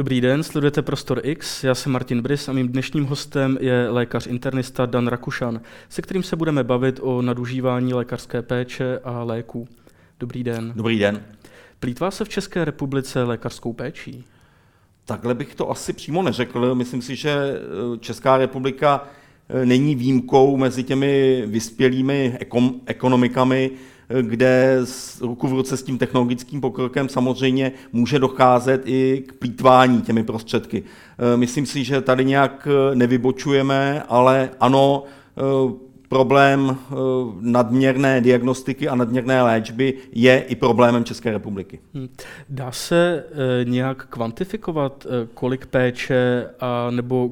Dobrý den, sledujete Prostor X, já jsem Martin Brýs a mým dnešním hostem je lékař-internista Dan Rakušan, se kterým se budeme bavit o nadužívání lékařské péče a léků. Dobrý den. Dobrý den. Plýtvá se v České republice lékařskou péčí? Takhle bych to asi přímo neřekl. Myslím si, že Česká republika není výjimkou mezi těmi vyspělými ekonomikami, kde ruku v ruce s tím technologickým pokrokem samozřejmě může docházet i k plýtvání těmi prostředky. Myslím si, že tady nějak nevybočujeme, ale ano, problém nadměrné diagnostiky a nadměrné léčby je i problémem České republiky. Dá se nějak kvantifikovat, kolik péče a nebo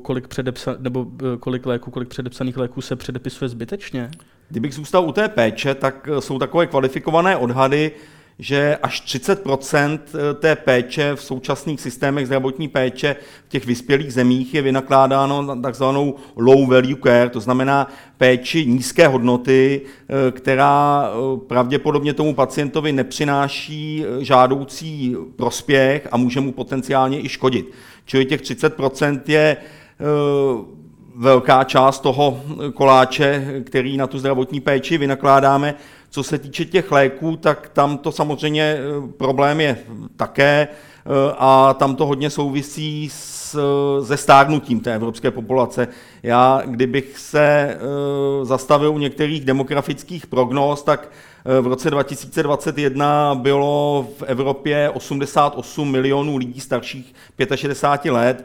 kolik léků, kolik předepsaných léků se předepisuje zbytečně? Kdybych zůstal u té péče, tak jsou takové kvalifikované odhady, že až 30% té péče v současných systémech zdravotní péče v těch vyspělých zemích je vynakládáno na takzvanou low value care, to znamená péči nízké hodnoty, která pravděpodobně tomu pacientovi nepřináší žádoucí prospěch a může mu potenciálně i škodit. Čili těch 30% je velká část toho koláče, který na tu zdravotní péči vynakládáme. Co se týče těch léků, tak tam to samozřejmě problém je také a tam to hodně souvisí se stárnutím té evropské populace. Já, kdybych se zastavil u některých demografických prognóz, tak v roce 2021 bylo v Evropě 88 milionů lidí starších 65 let.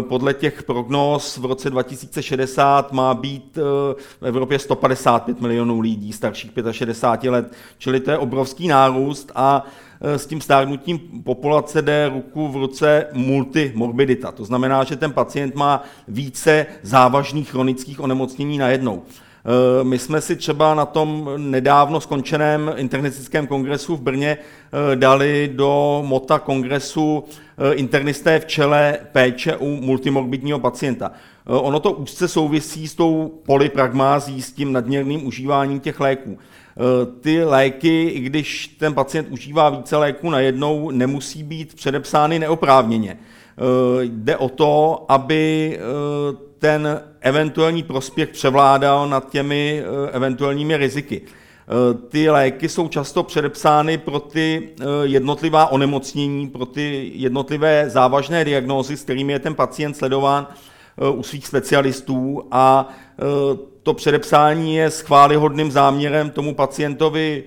Podle těch prognóz v roce 2060 má být v Evropě 155 milionů lidí starších 65 let. Čili to je obrovský nárůst a s tím stárnutím populace jde ruku v ruce multimorbidita. To znamená, že ten pacient má více závažných chronických onemocnění najednou. My jsme si třeba na tom nedávno skončeném internistickém kongresu v Brně dali do mota kongresu internisté v čele péče u multimorbidního pacienta. Ono to úzce souvisí s tou polypragmází, s tím nadměrným užíváním těch léků. Ty léky, i když ten pacient užívá více léků najednou, nemusí být předepsány neoprávněně. Jde o to, aby ten eventuální prospěch převládal nad těmi eventuálními riziky. Ty léky jsou často předepsány pro ty jednotlivá onemocnění, pro ty jednotlivé závažné diagnózy, s kterými je ten pacient sledován u svých specialistů a to předepsání je s chvályhodným záměrem tomu pacientovi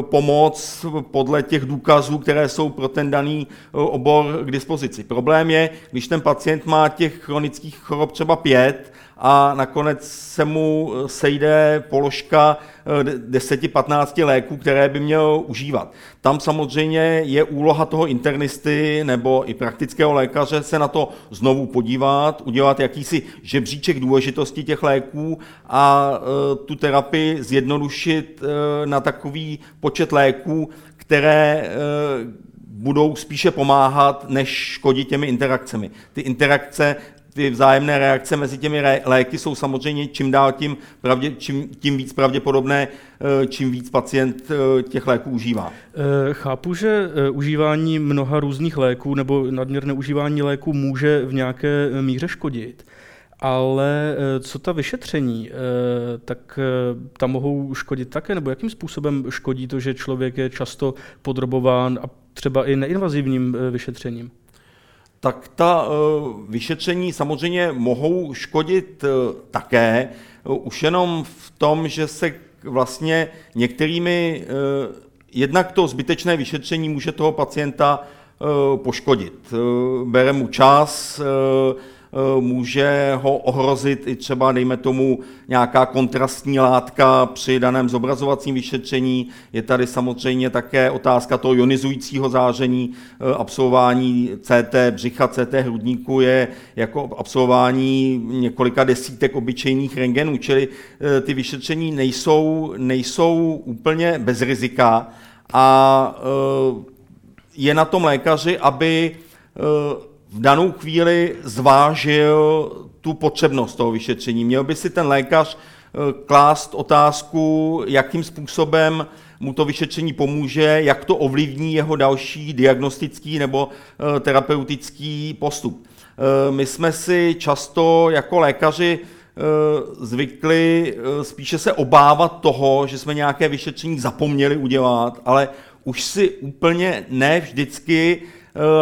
pomoct podle těch důkazů, které jsou pro ten daný obor k dispozici. Problém je, když ten pacient má těch chronických chorob třeba 5 a nakonec se mu sejde položka 10-15 léků, které by měl užívat. Tam samozřejmě je úloha toho internisty nebo i praktického lékaře se na to znovu podívat, udělat jakýsi žebříček důležitosti těch léků a tu terapii zjednodušit na takový počet léků, které budou spíše pomáhat, než škodit těmi interakcemi. Ty vzájemné reakce mezi těmi léky jsou samozřejmě čím víc pravděpodobné, čím víc pacient těch léků užívá. Chápu, že užívání mnoha různých léků nebo nadměrné užívání léků může v nějaké míře škodit, ale co ta vyšetření, tak tam mohou škodit také, nebo jakým způsobem škodí to, že člověk je často podrobován a třeba i neinvazivním vyšetřením? Tak ta vyšetření samozřejmě mohou škodit také, už jenom v tom, že se vlastně některými, jednak to zbytečné vyšetření může toho pacienta poškodit. Bere mu čas, může ho ohrozit i třeba, dejme tomu, nějaká kontrastní látka při daném zobrazovacím vyšetření. Je tady samozřejmě také otázka toho ionizujícího záření. Absolvování CT břicha, CT hrudníku je jako absolvování několika desítek obyčejných rentgenů, čili ty vyšetření nejsou úplně bez rizika a je na tom lékaři, aby v danou chvíli zvážil tu potřebnost toho vyšetření. Měl by si ten lékař klást otázku, jakým způsobem mu to vyšetření pomůže, jak to ovlivní jeho další diagnostický nebo terapeutický postup. My jsme si často jako lékaři zvykli spíše se obávat toho, že jsme nějaké vyšetření zapomněli udělat, ale už si úplně ne vždycky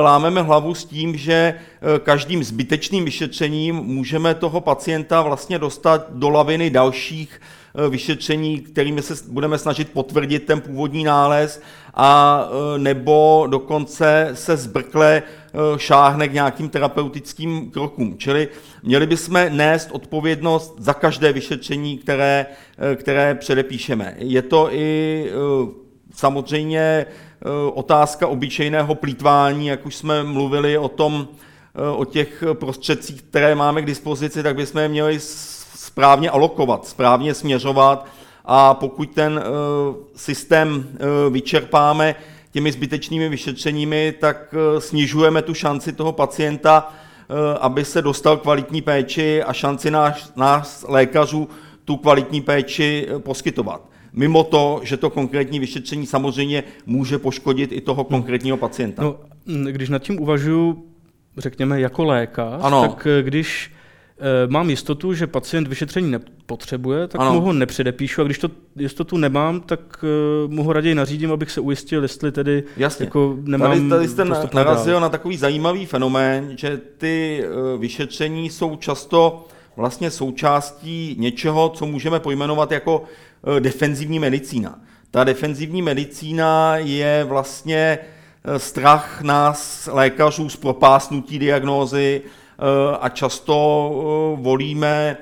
lámeme hlavu s tím, že každým zbytečným vyšetřením můžeme toho pacienta vlastně dostat do laviny dalších vyšetření, kterými se budeme snažit potvrdit ten původní nález, a nebo dokonce se zbrkle šáhne k nějakým terapeutickým krokům. Čili měli bychom nést odpovědnost za každé vyšetření, které předepíšeme. Je to i samozřejmě otázka obyčejného plýtvání, jak už jsme mluvili o těch prostředcích, které máme k dispozici, tak bychom je měli správně alokovat, správně směřovat, a pokud ten systém vyčerpáme těmi zbytečnými vyšetřeními, tak snižujeme tu šanci toho pacienta, aby se dostal kvalitní péči, a šanci nás lékařů tu kvalitní péči poskytovat. Mimo to, že to konkrétní vyšetření samozřejmě může poškodit i toho konkrétního pacienta. No, když nad tím uvažuju, řekněme, jako lékař, ano, tak když mám jistotu, že pacient vyšetření nepotřebuje, tak ano, mu ho nepředepíšu, a když to jistotu nemám, tak mu ho raději nařídím, abych se ujistil, jestli tedy jasně, jako nemám... Tady jste narazil na takový zajímavý fenomén, že ty vyšetření jsou často vlastně součástí něčeho, co můžeme pojmenovat jako defenzivní medicína. Ta defenzivní medicína je vlastně strach nás, lékařů, z propásnutí diagnózy, a často volíme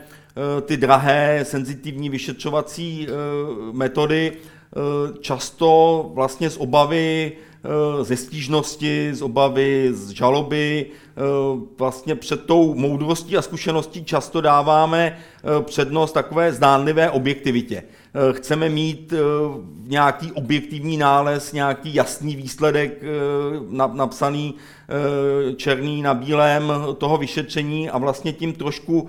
ty drahé, senzitivní vyšetřovací metody, často vlastně z obavy ze stížnosti, z obavy z žaloby. Vlastně před tou moudrostí a zkušeností často dáváme přednost takové zdánlivé objektivitě. Chceme mít nějaký objektivní nález, nějaký jasný výsledek napsaný černý na bílém toho vyšetření, a vlastně tím trošku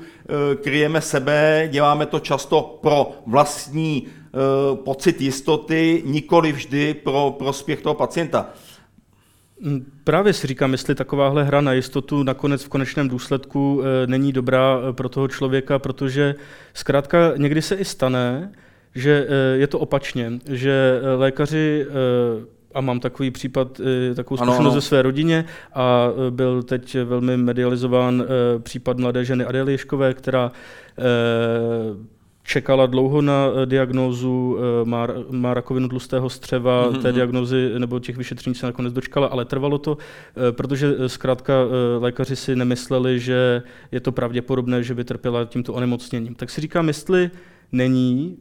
kryjeme sebe, děláme to často pro vlastní pocit jistoty, nikoli vždy pro prospěch toho pacienta. Právě si říkám, jestli takováhle hra na jistotu nakonec v konečném důsledku není dobrá pro toho člověka, protože zkrátka někdy se i stane, že je to opačně, že lékaři, a mám takový případ, takovou zkušenost ze své rodině, a byl teď velmi medializován případ mladé ženy Adély Ježkové, která čekala dlouho na diagnózu, má rakovinu tlustého střeva, té diagnózy nebo těch vyšetření se nakonec dočkala, ale trvalo to, protože zkrátka lékaři si nemysleli, že je to pravděpodobné, že by trpěla tímto onemocněním. Tak si říkám, jestli není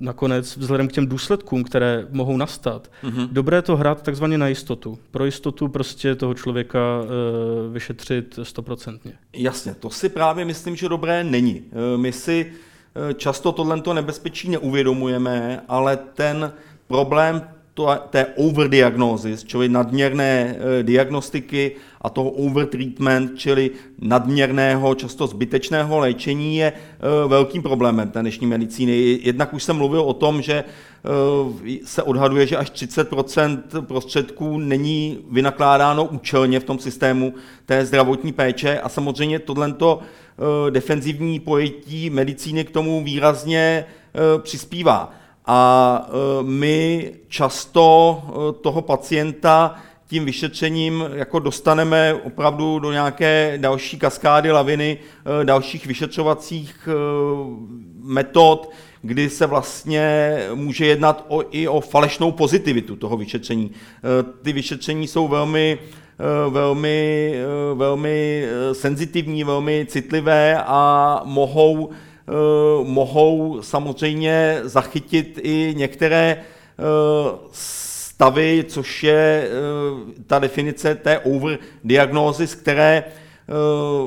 nakonec, vzhledem k těm důsledkům, které mohou nastat, dobré to hrát takzvaně na jistotu. Pro jistotu prostě toho člověka vyšetřit 100%. Jasně, to si právě myslím, že dobré není. My si často tohleto nebezpečí neuvědomujeme, ale ten problém té overdiagnózy, čili nadměrné diagnostiky, a toho overtreatment, čili nadměrného, často zbytečného léčení, je velkým problémem té dnešní medicíny. Jednak už jsem mluvil o tom, že se odhaduje, že až 30% prostředků není vynakládáno účelně v tom systému té zdravotní péče, a samozřejmě tohleto defenzivní pojetí medicíny k tomu výrazně přispívá. A my často toho pacienta tím vyšetřením jako dostaneme opravdu do nějaké další kaskády, laviny dalších vyšetřovacích metod, kdy se vlastně může jednat i o falešnou pozitivitu toho vyšetření. Ty vyšetření jsou velmi senzitivní, velmi citlivé a mohou samozřejmě zachytit i některé stavy, což je ta definice té overdiagnózy, které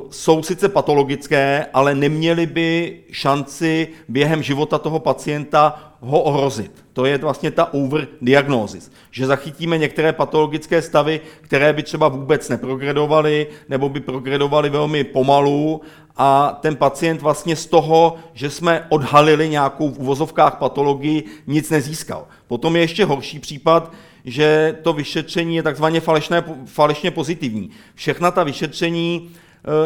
jsou sice patologické, ale neměly by šanci během života toho pacienta ho ohrozit. To je vlastně ta overdiagnózis, že zachytíme některé patologické stavy, které by třeba vůbec neprogredovaly, nebo by progredovaly velmi pomalu, a ten pacient vlastně z toho, že jsme odhalili nějakou v uvozovkách patologii, nic nezískal. Potom je ještě horší případ, že to vyšetření je takzvaně falešně pozitivní. Všechna ta vyšetření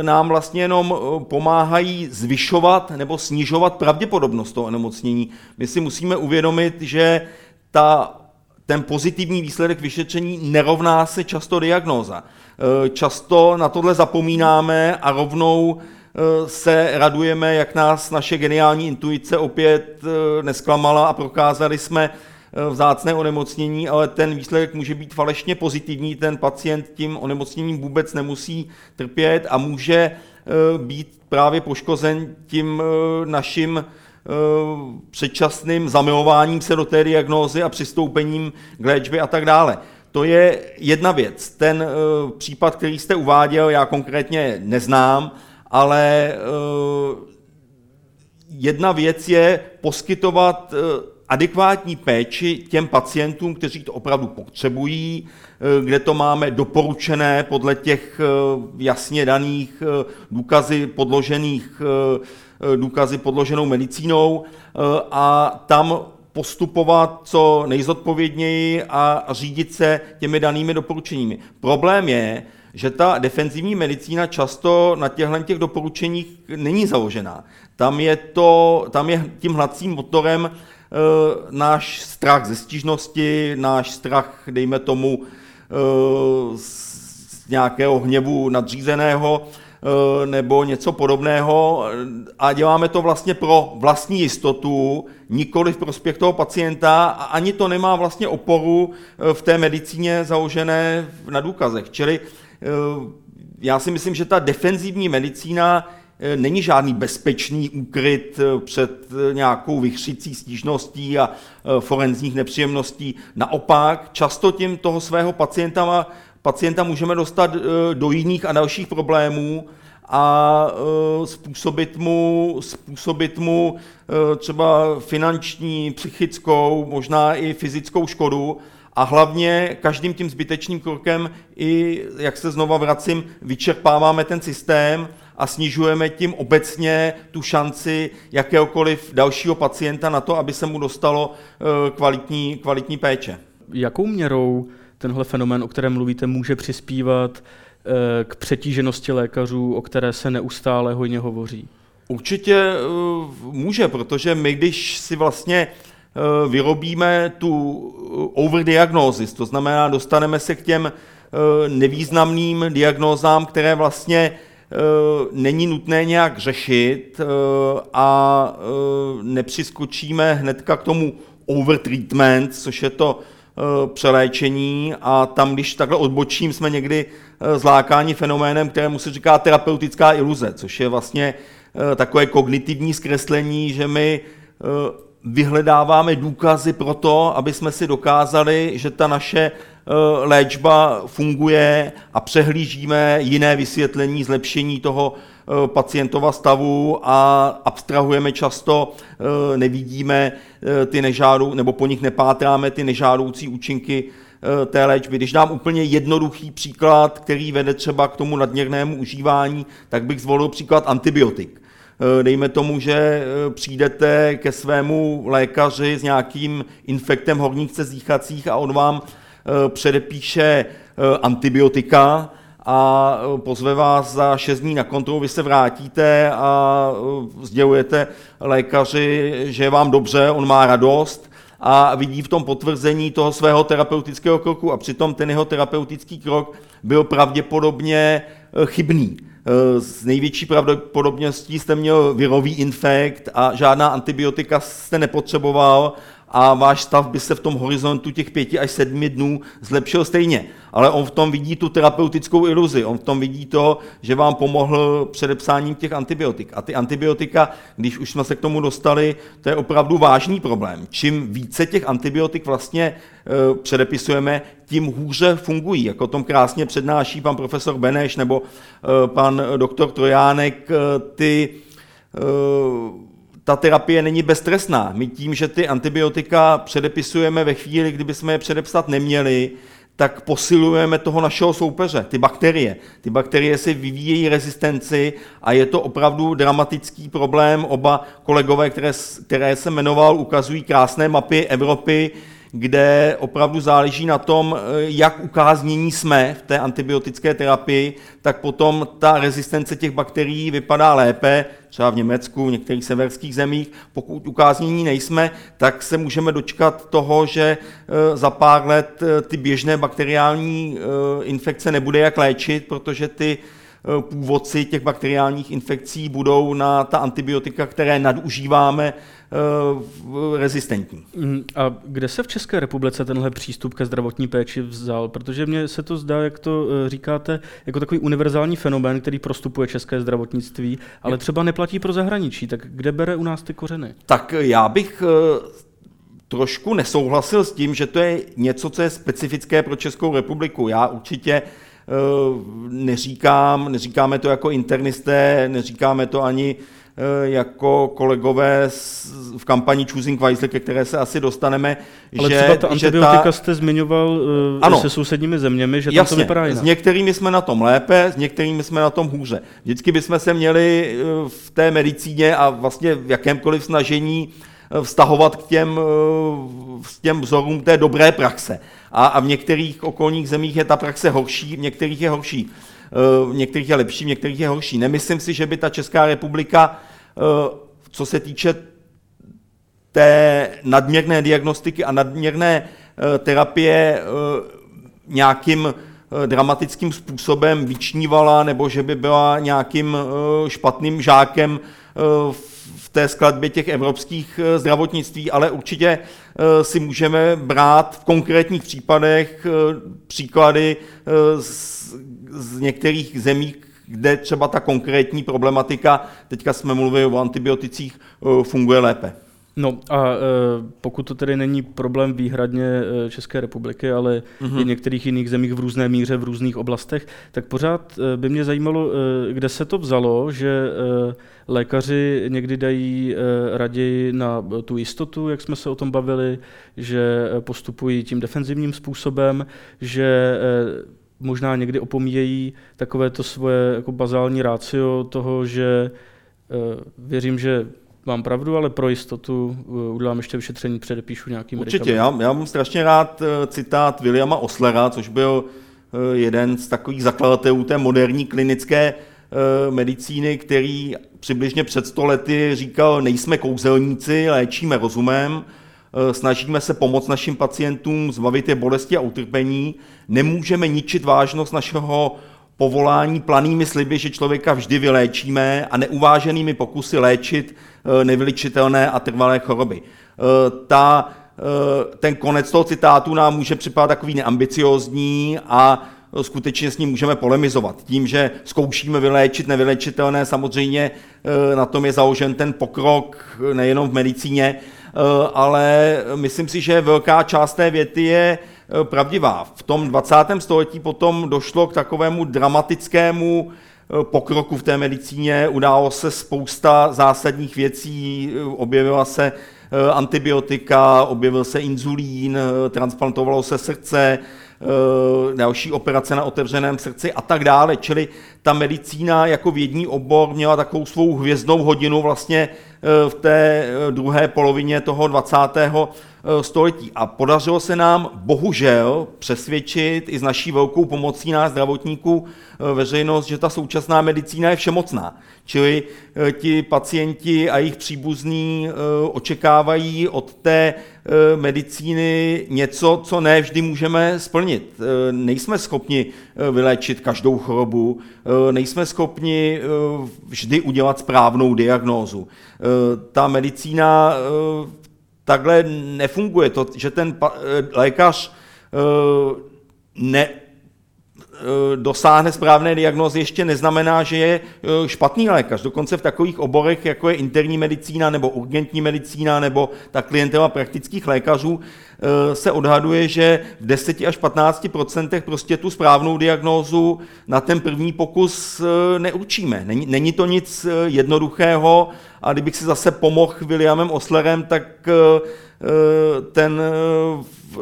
nám vlastně jenom pomáhají zvyšovat nebo snižovat pravděpodobnost toho onemocnění. My si musíme uvědomit, že ten pozitivní výsledek vyšetření nerovná se často diagnóza. Často na tohle zapomínáme a rovnou se radujeme, jak nás naše geniální intuice opět nesklamala a prokázali jsme vzácné onemocnění, ale ten výsledek může být falešně pozitivní, ten pacient tím onemocněním vůbec nemusí trpět a může být právě poškozen tím naším předčasným zamilováním se do té diagnózy a přistoupením k léčbě a tak dále. To je jedna věc. Ten případ, který jste uváděl, já konkrétně neznám, ale jedna věc je poskytovat adekvátní péči těm pacientům, kteří to opravdu potřebují, kde to máme doporučené podle těch jasně daných důkazy podloženou medicínou a tam postupovat co nejzodpovědněji a řídit se těmi danými doporučeními. Problém je, že ta defenzivní medicína často na těch doporučeních není založená. Tam je tím hnacím motorem náš strach ze stížnosti, náš strach, dejme tomu, z nějakého hněvu nadřízeného nebo něco podobného a děláme to vlastně pro vlastní jistotu, nikoli v prospěch toho pacienta a ani to nemá vlastně oporu v té medicíně založené na důkazech. Čili já si myslím, že ta defenzivní medicína není žádný bezpečný úkryt před nějakou vychřicí stížností a forenzních nepříjemností. Naopak, často tím toho svého pacienta můžeme dostat do jiných a dalších problémů a způsobit mu třeba finanční, psychickou, možná i fyzickou škodu a hlavně každým tím zbytečným krokem i, jak se znova vracím, vyčerpáváme ten systém a snižujeme tím obecně tu šanci jakéhokoliv dalšího pacienta na to, aby se mu dostalo kvalitní péče. Jakou měrou tenhle fenomén, o kterém mluvíte, může přispívat k přetíženosti lékařů, o které se neustále hojně hovoří? Určitě může, protože my, když si vlastně vyrobíme tu overdiagnosis, to znamená, dostaneme se k těm nevýznamným diagnózám, které vlastně není nutné nějak řešit a nepřiskočíme hnedka k tomu overtreatment, což je to přeléčení a tam, když takhle odbočím, jsme někdy zlákáni fenoménem, kterému se říká terapeutická iluze, což je vlastně takové kognitivní zkreslení, že my vyhledáváme důkazy pro to, aby jsme si dokázali, že ta naše léčba funguje a přehlížíme jiné vysvětlení, zlepšení toho pacientova stavu a abstrahujeme často, nevidíme ty nebo po nich nepátráme ty nežádoucí účinky té léčby. Když dám úplně jednoduchý příklad, který vede třeba k tomu nadměrnému užívání, tak bych zvolil příklad antibiotik. Dejme tomu, že přijdete ke svému lékaři s nějakým infektem horních cest dýchacích a on vám předepíše antibiotika a pozve vás za 6 dní na kontrolu, vy se vrátíte a sdělujete lékaři, že je vám dobře, on má radost a vidí v tom potvrzení toho svého terapeutického kroku a přitom ten jeho terapeutický krok byl pravděpodobně chybný. S největší pravděpodobností jste měl virový infekt a žádná antibiotika jste nepotřeboval a váš stav by se v tom horizontu těch 5 až 7 dnů zlepšil stejně. Ale on v tom vidí tu terapeutickou iluzi, on v tom vidí to, že vám pomohl předepsáním těch antibiotik. A ty antibiotika, když už jsme se k tomu dostali, to je opravdu vážný problém. Čím více těch antibiotik vlastně předepisujeme, tím hůře fungují. Jak o tom krásně přednáší pan profesor Beneš nebo pan doktor Trojánek, ta terapie není beztrestná. My tím, že ty antibiotika předepisujeme ve chvíli, kdyby jsme je předepsat neměli, tak posilujeme toho našeho soupeře, ty bakterie. Ty bakterie si vyvíjejí rezistenci a je to opravdu dramatický problém. Oba kolegové, které jsem jmenoval, ukazují krásné mapy Evropy, kde opravdu záleží na tom, jak ukáznění jsme v té antibiotické terapii, tak potom ta rezistence těch bakterií vypadá lépe, třeba v Německu, v některých severských zemích. Pokud ukáznění nejsme, tak se můžeme dočkat toho, že za pár let ty běžné bakteriální infekce nebude jak léčit, protože ty původci těch bakteriálních infekcí budou na ta antibiotika, které nadužíváme, rezistentní. A kde se v České republice tenhle přístup ke zdravotní péči vzal? Protože mně se to zdá, jak to říkáte, jako takový univerzální fenomén, který prostupuje české zdravotnictví, ale třeba neplatí pro zahraničí. Tak kde bere u nás ty kořeny? Tak já bych trošku nesouhlasil s tím, že to je něco, co je specifické pro Českou republiku. Já určitě neříkáme to jako internisté, neříkáme to ani jako kolegové v kampani Choosing Wisely, ke které se asi dostaneme. Ale že, třeba ta antibiotika jste zmiňoval ano, se sousedními zeměmi, že jasně, tam to vypadá jinak. S některými jsme na tom lépe, s některými jsme na tom hůře. Vždycky bychom se měli v té medicíně a vlastně v jakémkoliv snažení vztahovat k těm vzorům té dobré praxe. A v některých okolních zemích je ta praxe horší, v některých je horší. V některých je lepší, v některých je horší. Nemyslím si, že by ta Česká republika, co se týče té nadměrné diagnostiky a nadměrné terapie, nějakým dramatickým způsobem vyčnívala, nebo že by byla nějakým špatným žákem v té skladbě těch evropských zdravotnictví, ale určitě si můžeme brát v konkrétních případech příklady z některých zemí, kde třeba ta konkrétní problematika, teďka jsme mluvili o antibioticích, funguje lépe. No a pokud to tedy není problém výhradně České republiky, ale i některých jiných zemích v různé míře, v různých oblastech, tak pořád by mě zajímalo, kde se to vzalo, že lékaři někdy dají raději na tu jistotu, jak jsme se o tom bavili, že postupují tím defenzivním způsobem, že možná někdy opomíjejí takové to svoje jako bazální ratio toho, že věřím, že mám pravdu, ale pro jistotu udělám ještě vyšetření, předepíšu nějaký medikament. Určitě, já mám strašně rád citát Williama Oslera, což byl jeden z takových zakladatelů té moderní klinické medicíny, který přibližně před 100 lety říkal, nejsme kouzelníci, léčíme rozumem, snažíme se pomoct našim pacientům, zbavit je bolesti a utrpení, nemůžeme ničit vážnost našeho povolání planými sliby, že člověka vždy vyléčíme a neuváženými pokusy léčit nevyléčitelné a trvalé choroby. Ten konec toho citátu nám může připadat takový neambiciózní a skutečně s ním můžeme polemizovat. Tím, že zkoušíme vyléčit nevyléčitelné, samozřejmě na tom je založen ten pokrok nejenom v medicíně, ale myslím si, že velká část té věty je pravdivá. V tom 20. století potom došlo k takovému dramatickému pokroku v té medicíně, událo se spousta zásadních věcí, objevila se antibiotika, objevil se inzulín, transplantovalo se srdce, další operace na otevřeném srdci a tak dále. Čili ta medicína jako vědní obor měla takovou svou hvězdnou hodinu vlastně v té druhé polovině toho 20. století. A podařilo se nám bohužel přesvědčit i s naší velkou pomocí nás zdravotníků veřejnost, že ta současná medicína je všemocná. Čili ti pacienti a jejich příbuzní očekávají od té medicíny něco, co ne vždy můžeme splnit. Nejsme schopni vyléčit každou chorobu, nejsme schopni vždy udělat správnou diagnózu. Ta medicína takhle nefunguje. To, že ten lékař ne dosáhne správné diagnózy, ještě neznamená, že je špatný lékař. Dokonce v takových oborech, jako je interní medicína nebo urgentní medicína nebo ta klientela praktických lékařů, se odhaduje, že v 10 až 15% prostě tu správnou diagnózu na ten první pokus neurčíme. Není to nic jednoduchého a kdybych si zase pomohl Williamem Oslerem, tak ten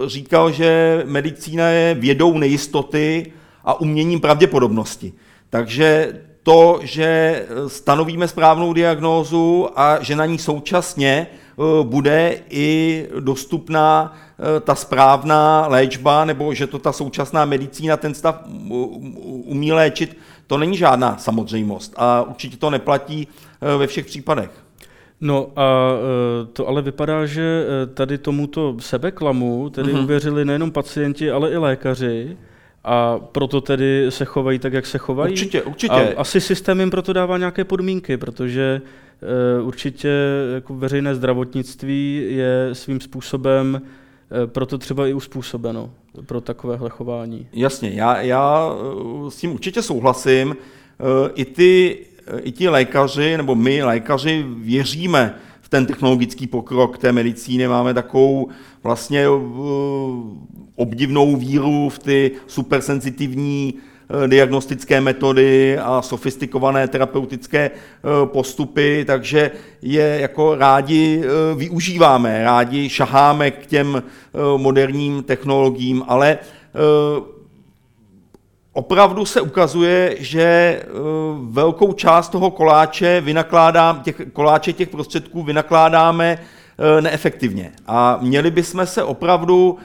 říkal, že medicína je vědou nejistoty a uměním pravděpodobnosti. Takže to, že stanovíme správnou diagnózu a že na ní současně bude i dostupná ta správná léčba, nebo že to ta současná medicína ten stav umí léčit, to není žádná samozřejmost a určitě to neplatí ve všech případech. No a to ale vypadá, že tady tomuto sebeklamu tedy uvěřili nejenom pacienti, ale i lékaři a proto tedy se chovají tak, jak se chovají. Určitě. A asi systém jim proto dává nějaké podmínky, protože určitě jako veřejné zdravotnictví je svým způsobem proto třeba i uspůsobeno pro takovéhle chování. Jasně, já s tím určitě souhlasím. I ti lékaři, nebo my lékaři věříme v ten technologický pokrok té medicíny, máme takovou vlastně obdivnou víru v ty supersenzitivní diagnostické metody a sofistikované terapeutické postupy, takže je jako rádi využíváme, rádi šaháme k těm moderním technologiím, ale opravdu se ukazuje, že velkou část toho koláče těch prostředků vynakládáme neefektivně. A měli bychom se opravdu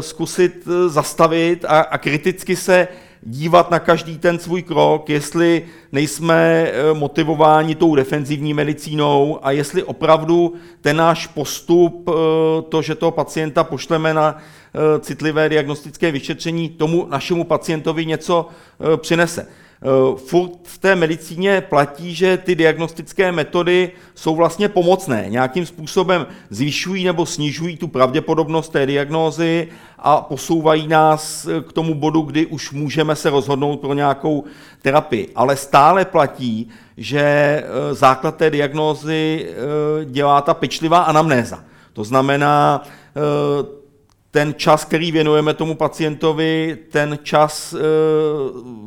zkusit zastavit a kriticky se dívat na každý ten svůj krok, jestli nejsme motivováni tou defenzivní medicínou a jestli opravdu ten náš postup, to, že toho pacienta pošleme na citlivé diagnostické vyšetření, tomu našemu pacientovi něco přinese. Furt v té medicíně platí, že ty diagnostické metody jsou vlastně pomocné. Nějakým způsobem zvyšují nebo snižují tu pravděpodobnost té diagnózy a posouvají nás k tomu bodu, kdy už můžeme se rozhodnout pro nějakou terapii. Ale stále platí, že základ té diagnózy dělá ta pečlivá anamnéza. To znamená, ten čas, který věnujeme tomu pacientovi, ten čas,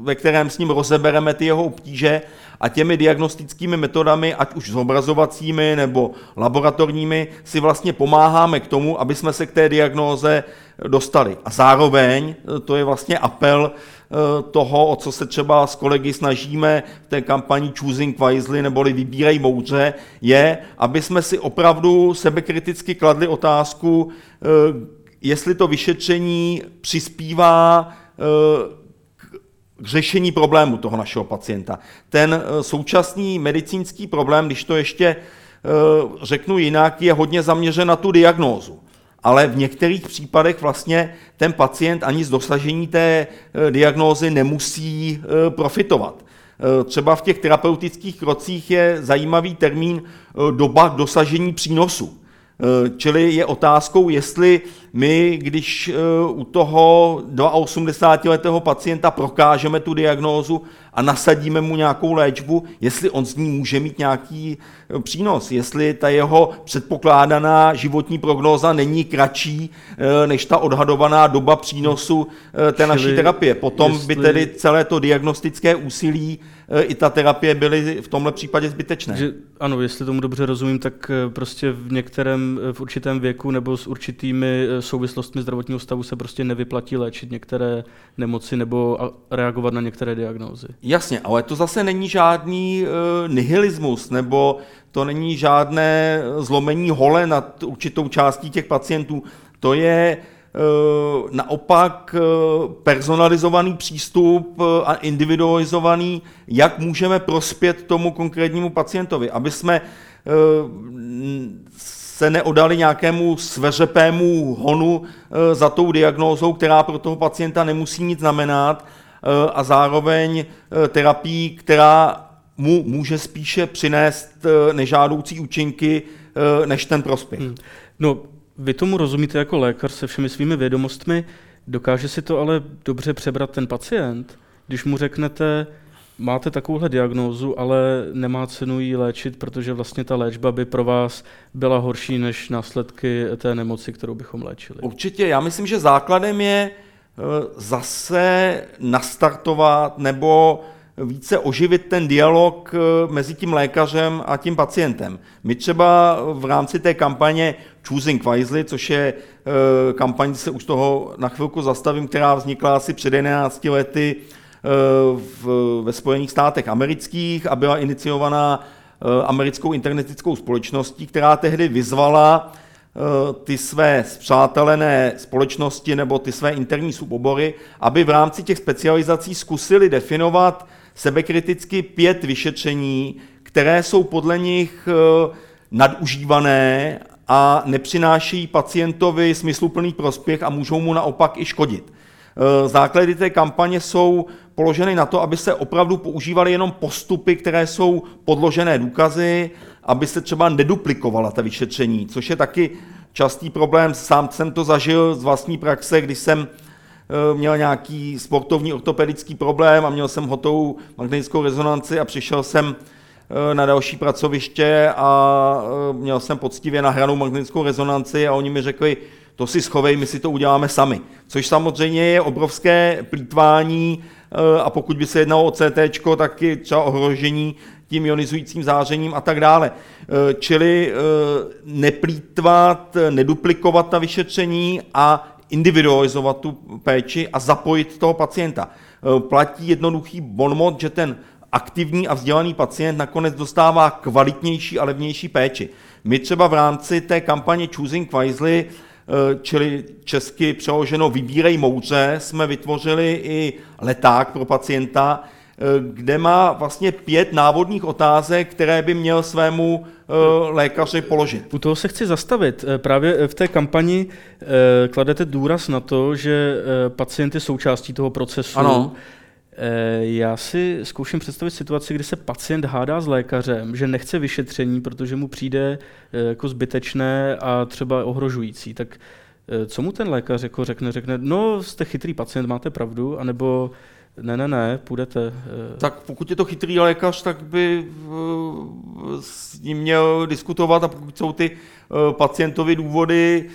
ve kterém s ním rozebereme ty jeho obtíže a těmi diagnostickými metodami, ať už zobrazovacími nebo laboratorními, si vlastně pomáháme k tomu, aby jsme se k té diagnóze dostali. A zároveň to je vlastně apel toho, o co se třeba s kolegy snažíme v té kampani Choosing Wisely neboli Vybírej moudře, je, aby jsme si opravdu sebekriticky kladli otázku, jestli to vyšetření přispívá k řešení problému toho našeho pacienta. Ten současný medicínský problém, když to ještě řeknu jinak, je hodně zaměřen na tu diagnózu. Ale v některých případech vlastně ten pacient ani z dosažení té diagnózy nemusí profitovat. Třeba v těch terapeutických krocích je zajímavý termín doba dosažení přínosu. Čili je otázkou, jestli my, když u toho 82letého pacienta prokážeme tu diagnózu a nasadíme mu nějakou léčbu, jestli on z ní může mít nějaký přínos, jestli ta jeho předpokládaná životní prognóza není kratší než ta odhadovaná doba přínosu té naší terapie. Potom by tedy celé to diagnostické úsilí i ta terapie byly v tomhle případě zbytečné. Ano, jestli tomu dobře rozumím, tak prostě v určitém věku nebo s určitými souvislostmi zdravotního stavu se prostě nevyplatí léčit některé nemoci nebo reagovat na některé diagnózy. Jasně, ale to zase není žádný nihilismus nebo to není žádné zlomení hole nad určitou částí těch pacientů. To je naopak personalizovaný přístup a individualizovaný, jak můžeme prospět tomu konkrétnímu pacientovi, aby jsme se neodali nějakému sveřepému honu za tou diagnózou, která pro toho pacienta nemusí nic znamenat a zároveň terapii, která mu může spíše přinést nežádoucí účinky než ten prospěch. No, vy tomu rozumíte jako lékař se všemi svými vědomostmi. Dokáže si to ale dobře přebrat ten pacient, když mu řeknete, máte takovouhle diagnózu, ale nemá cenu ji léčit, protože vlastně ta léčba by pro vás byla horší než následky té nemoci, kterou bychom léčili. Určitě, já myslím, že základem je zase nastartovat nebo více oživit ten dialog mezi tím lékařem a tím pacientem. My třeba v rámci té kampaně Choosing Wisely, což je kampaň, se už toho na chvilku zastavím, která vznikla asi před 11 lety ve Spojených státech amerických a byla iniciovaná americkou internetickou společností, která tehdy vyzvala ty své spřátelené společnosti nebo ty své interní subobory, aby v rámci těch specializací zkusili definovat sebekriticky 5 vyšetření, které jsou podle nich nadužívané a nepřináší pacientovi smysluplný prospěch a můžou mu naopak i škodit. Základy té kampaně jsou položeny na to, aby se opravdu používaly jenom postupy, které jsou podložené důkazy, aby se třeba neduplikovala ta vyšetření, což je taky častý problém. Sám jsem to zažil z vlastní praxe, když jsem měl nějaký sportovní ortopedický problém a měl jsem hotovou magnetickou rezonanci a přišel jsem na další pracoviště a měl jsem poctivě nahranou magnetickou rezonanci a oni mi řekli, to si schovej, my si to uděláme sami. Což samozřejmě je obrovské plýtvání a pokud by se jednalo o CTčko, tak je třeba ohrožení tím ionizujícím zářením a tak dále. Čili neplýtvat, neduplikovat ta vyšetření a individualizovat tu péči a zapojit toho pacienta. Platí jednoduchý bonmot, že ten aktivní a vzdělaný pacient nakonec dostává kvalitnější a levnější péči. My třeba v rámci té kampaně Choosing Wisely, čili česky přeloženo Vybírej moudře, jsme vytvořili i leták pro pacienta, kde má vlastně 5 návodních otázek, které by měl svému lékaři položit. U toho se chci zastavit. Právě v té kampani kladete důraz na to, že pacient je součástí toho procesu. Ano. Já si zkouším představit situaci, kdy se pacient hádá s lékařem, že nechce vyšetření, protože mu přijde jako zbytečné a třeba ohrožující. Tak co mu ten lékař jako řekne, no jste chytrý pacient, máte pravdu, anebo ne, půjdete. Tak pokud je to chytrý lékař, tak by s ním měl diskutovat a pokud jsou ty pacientovi důvody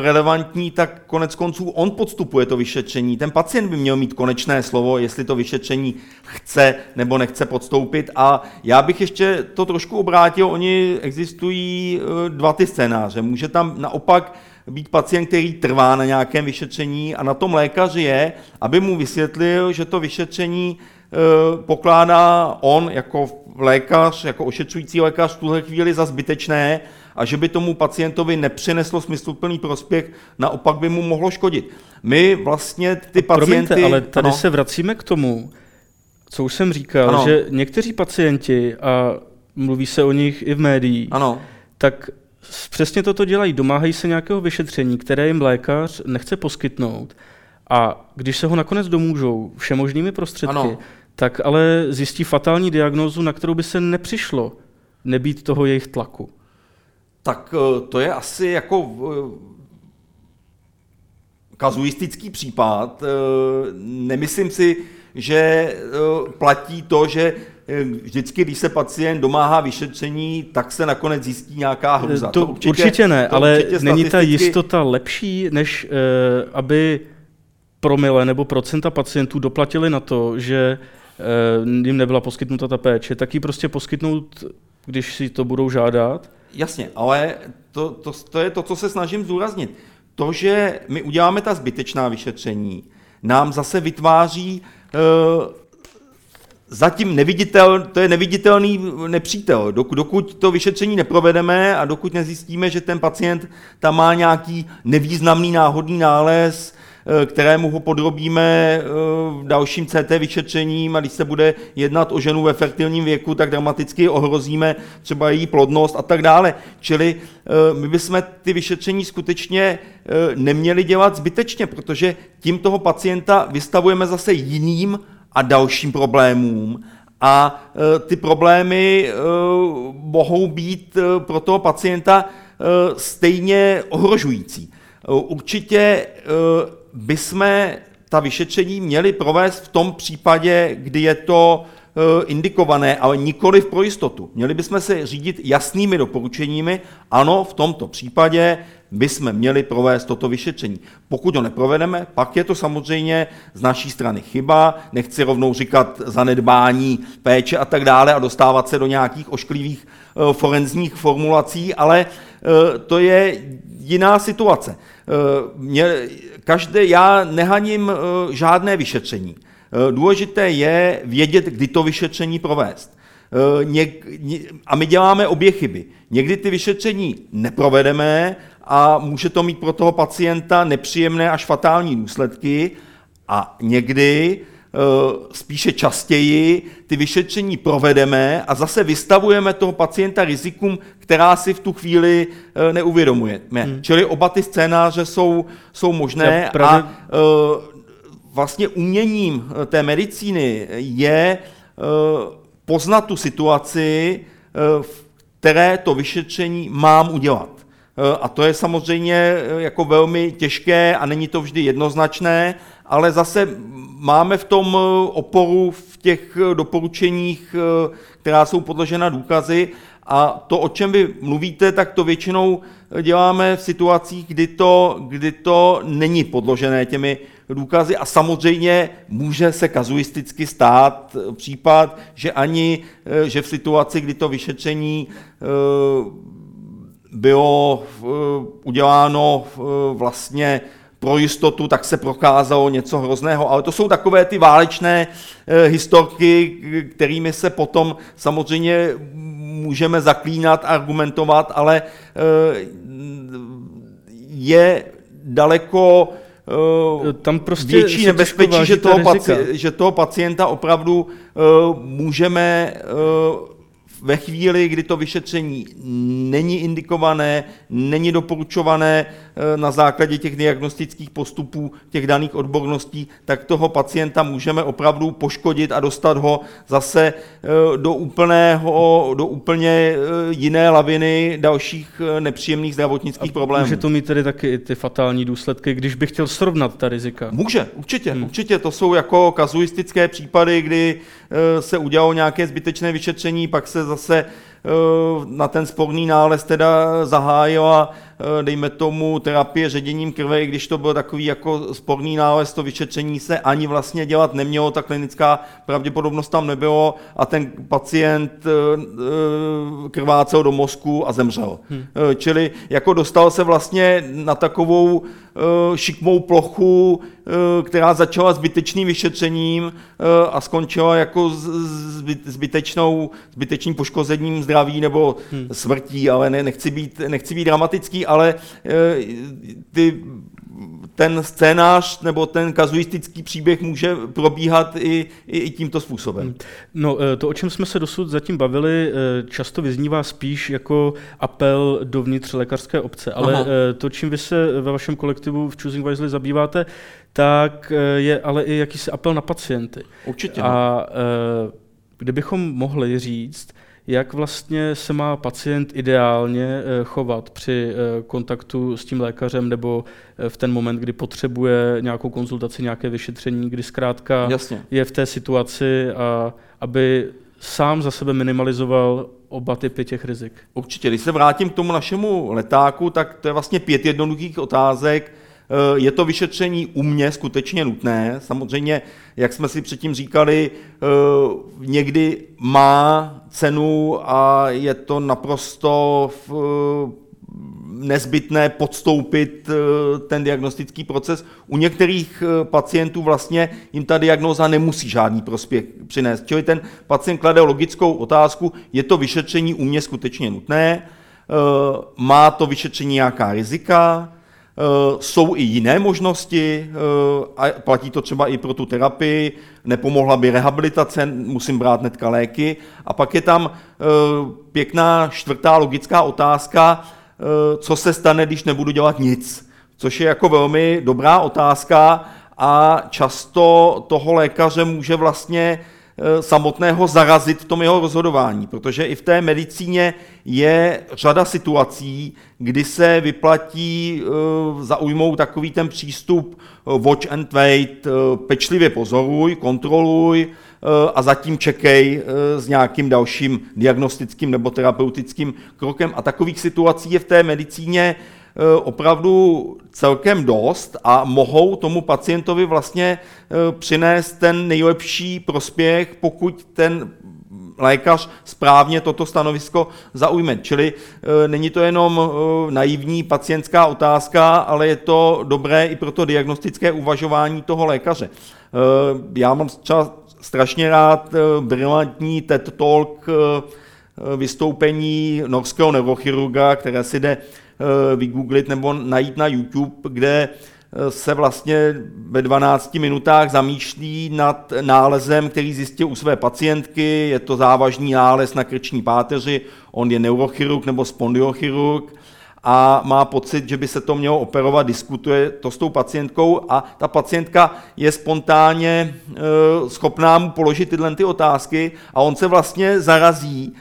relevantní, tak koneckonců on podstupuje to vyšetření. Ten pacient by měl mít konečné slovo, jestli to vyšetření chce nebo nechce podstoupit. A já bych ještě to trošku obrátil, oni existují 2 ty scénáře. Může tam naopak být pacient, který trvá na nějakém vyšetření a na tom lékaři je, aby mu vysvětlil, že to vyšetření pokládá on jako lékař, jako ošetřující lékař v tuhle chvíli za zbytečné a že by tomu pacientovi nepřineslo smysluplný prospěch, naopak by mu mohlo škodit. My vlastně ty pacienty... Promiňte, ale tady se vracíme k tomu, co už jsem říkal, že někteří pacienti, a mluví se o nich i v médiích, tak přesně toto dělají, domáhají se nějakého vyšetření, které jim lékař nechce poskytnout a když se ho nakonec domůžou všemožnými prostředky, tak ale zjistí fatální diagnózu, na kterou by se nepřišlo nebýt toho jejich tlaku. Tak to je asi jako kazuistický případ. Nemyslím si, že platí to, že vždycky, když se pacient domáhá vyšetření, tak se nakonec zjistí nějaká hrůza. To určitě ne, ale určitě není ta jistota lepší, než aby promile nebo procenta pacientů doplatili na to, že jim nebyla poskytnuta ta péče, tak ji prostě poskytnout, když si to budou žádat. Jasně, ale to je to, co se snažím zdůraznit. To, že my uděláme ta zbytečná vyšetření, nám zase vytváří zatím to je neviditelný nepřítel. Dokud to vyšetření neprovedeme a dokud nezjistíme, že ten pacient tam má nějaký nevýznamný náhodný nález, kterému ho podrobíme dalším CT vyšetřením a když se bude jednat o ženu ve fertilním věku, tak dramaticky ohrozíme třeba její plodnost a tak dále. Čili my bychom ty vyšetření skutečně neměli dělat zbytečně, protože tím toho pacienta vystavujeme zase jiným a dalším problémům. A ty problémy mohou být pro toho pacienta stejně ohrožující. Určitě bychom ta vyšetření měli provést v tom případě, kdy je to indikované, ale nikoli pro jistotu. Měli bychom se řídit jasnými doporučeními, ano, v tomto případě bychom měli provést toto vyšetření. Pokud ho neprovedeme, pak je to samozřejmě z naší strany chyba, nechci rovnou říkat zanedbání péče a tak dále a dostávat se do nějakých ošklivých forenzních formulací, ale to je jiná situace. Já nehaním žádné vyšetření. Důležité je vědět, kdy to vyšetření provést. A my děláme obě chyby. Někdy ty vyšetření neprovedeme a může to mít pro toho pacienta nepříjemné až fatální důsledky a někdy, spíše častěji, ty vyšetření provedeme a zase vystavujeme toho pacienta rizikům, která si v tu chvíli neuvědomujeme. Čili oba ty scénáře jsou možné a vlastně uměním té medicíny je poznat tu situaci, v které to vyšetření mám udělat. A to je samozřejmě jako velmi těžké a není to vždy jednoznačné, ale zase máme v tom oporu v těch doporučeních, která jsou podložena důkazy a to, o čem vy mluvíte, tak to většinou děláme v situacích, kdy to není podložené těmi důkazy a samozřejmě může se kazuisticky stát případ, že v situaci, kdy to vyšetření bylo uděláno vlastně pro jistotu, tak se prokázalo něco hrozného. Ale to jsou takové ty válečné historky, kterými se potom samozřejmě můžeme zaklínat, argumentovat, ale je daleko tam prostě větší nebezpečí, že toho pacienta opravdu můžeme ve chvíli, kdy to vyšetření není indikované, není doporučované na základě těch diagnostických postupů, těch daných odborností, tak toho pacienta můžeme opravdu poškodit a dostat ho zase do úplně jiné laviny dalších nepříjemných zdravotnických problémů. Může to mít tedy taky i ty fatální důsledky, když bych chtěl srovnat ta rizika? Může, určitě. Určitě to jsou jako kazuistické případy, kdy se udělalo nějaké zbytečné vyšetření, pak se zase na ten sporný nález teda zahájila, dejme tomu, terapie ředěním krve, i když to byl takový jako sporný nález, to vyšetření se ani vlastně dělat nemělo, ta klinická pravděpodobnost tam nebylo a ten pacient krvácel do mozku a zemřel. Čili jako dostal se vlastně na takovou šikmou plochu, která začala zbytečným vyšetřením a skončila jako zbytečným poškozením zdraví nebo smrtí, ale nechci být dramatický, ale ten scénář nebo ten kazuistický příběh může probíhat i tímto způsobem. No, to, o čem jsme se dosud zatím bavili, často vyznívá spíš jako apel dovnitř lékařské obce, ale to, čím vy se ve vašem kolektivu v Choosing Wisely zabýváte, tak je ale i jakýsi apel na pacienty. Určitě. A kdybychom mohli říct, jak vlastně se má pacient ideálně chovat při kontaktu s tím lékařem nebo v ten moment, kdy potřebuje nějakou konzultaci, nějaké vyšetření, kdy zkrátka je v té situaci, a aby sám za sebe minimalizoval oba typy těch rizik? Určitě. Když se vrátím k tomu našemu letáku, tak to je vlastně 5 jednoduchých otázek. Je to vyšetření u mě skutečně nutné? Samozřejmě, jak jsme si předtím říkali, někdy má cenu a je to naprosto nezbytné podstoupit ten diagnostický proces. U některých pacientů vlastně jim ta diagnóza nemusí žádný prospěch přinést. Čili ten pacient klade logickou otázku, je to vyšetření u mě skutečně nutné, má to vyšetření nějaká rizika, jsou i jiné možnosti, a platí to třeba i pro tu terapii, nepomohla by rehabilitace, musím brát hnedka léky. A pak je tam pěkná 4. logická otázka, co se stane, když nebudu dělat nic, což je jako velmi dobrá otázka a často toho lékaře může vlastně samotného zarazit v tom jeho rozhodování, protože i v té medicíně je řada situací, kdy se vyplatí zaujmout takový ten přístup watch and wait, pečlivě pozoruj, kontroluj a zatím čekej s nějakým dalším diagnostickým nebo terapeutickým krokem. A takových situací je v té medicíně opravdu celkem dost a mohou tomu pacientovi vlastně přinést ten nejlepší prospěch, pokud ten lékař správně toto stanovisko zaujme. Čili není to jenom naivní pacientská otázka, ale je to dobré i pro to diagnostické uvažování toho lékaře. Já mám třeba strašně rád brilantní TED Talk vystoupení norského neurochirurga, které si jde vygooglit nebo najít na YouTube, kde se vlastně ve 12 minutách zamýšlí nad nálezem, který zjistil u své pacientky. Je to závažný nález na krční páteři, on je neurochirurg nebo spondiochirurg a má pocit, že by se to mělo operovat, diskutuje to s tou pacientkou a ta pacientka je spontánně schopná mu položit tyhle ty otázky a on se vlastně zarazí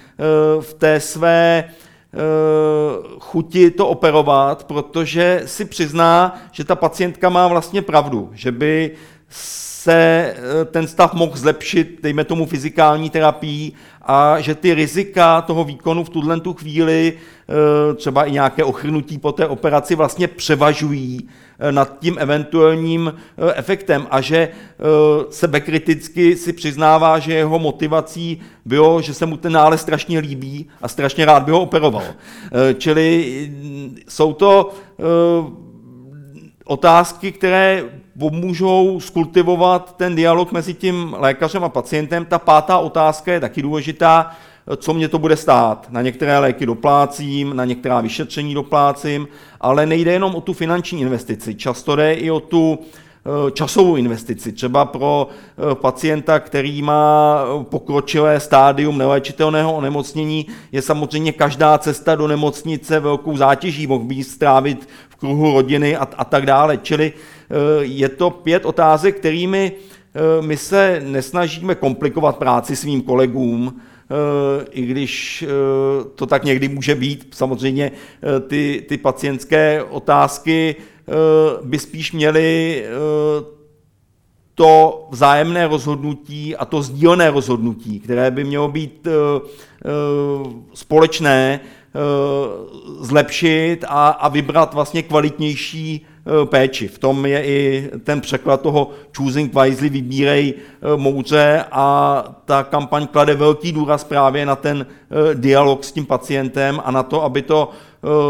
v té své chuti to operovat, protože si přizná, že ta pacientka má vlastně pravdu, že by se ten stav mohl zlepšit, dejme tomu fyzikální terapii, a že ty rizika toho výkonu v tuhle tu chvíli, třeba i nějaké ochrnutí po té operaci, vlastně převažují nad tím eventuálním efektem a že sebekriticky si přiznává, že jeho motivací bylo, že se mu ten nález strašně líbí a strašně rád by ho operoval. Čili jsou to otázky, které pomůžou skultivovat ten dialog mezi tím lékařem a pacientem. Ta pátá otázka je taky důležitá, co mě to bude stát. Na některé léky doplácím, na některá vyšetření doplácím, ale nejde jenom o tu finanční investici, často jde i o tu časovou investici. Třeba pro pacienta, který má pokročilé stádium neléčitelného onemocnění, je samozřejmě každá cesta do nemocnice velkou zátěží, mohl by ji strávit v kruhu rodiny a tak dále. Čili je to 5 otázek, kterými my se nesnažíme komplikovat práci svým kolegům, i když to tak někdy může být. Samozřejmě ty pacientské otázky by spíš měly to vzájemné rozhodnutí a to sdílené rozhodnutí, které by mělo být společné, zlepšit a vybrat vlastně kvalitnější péči. V tom je i ten překlad toho Choosing Wisely, vybírej moudře, a ta kampaň klade velký důraz právě na ten dialog s tím pacientem a na to, aby to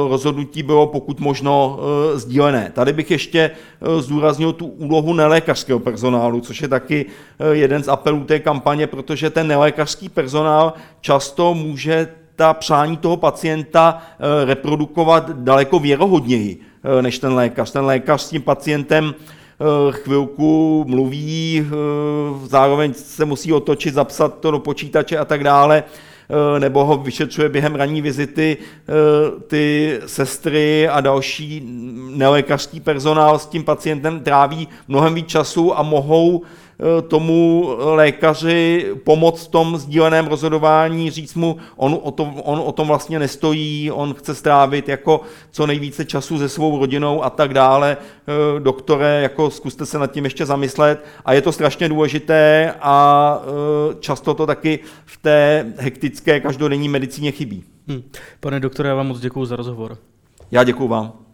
rozhodnutí bylo pokud možno sdílené. Tady bych ještě zdůraznil tu úlohu nelékařského personálu, což je taky jeden z apelů té kampaně, protože ten nelékařský personál často může ta přání toho pacienta reprodukovat daleko věrohodněji než ten lékař. Ten lékař s tím pacientem chvilku mluví, zároveň se musí otočit, zapsat to do počítače a tak dále, nebo ho vyšetřuje během ranní vizity. Ty sestry a další nelékařský personál s tím pacientem tráví mnohem víc času a mohou tomu lékaři pomoct v tom sdíleném rozhodování, říct mu, on o tom vlastně nestojí, on chce strávit jako co nejvíce času se svou rodinou a tak dále. Doktore, jako zkuste se nad tím ještě zamyslet. A je to strašně důležité a často to taky v té hektické každodenní medicíně chybí. Pane doktore, já vám moc děkuju za rozhovor. Já děkuju vám.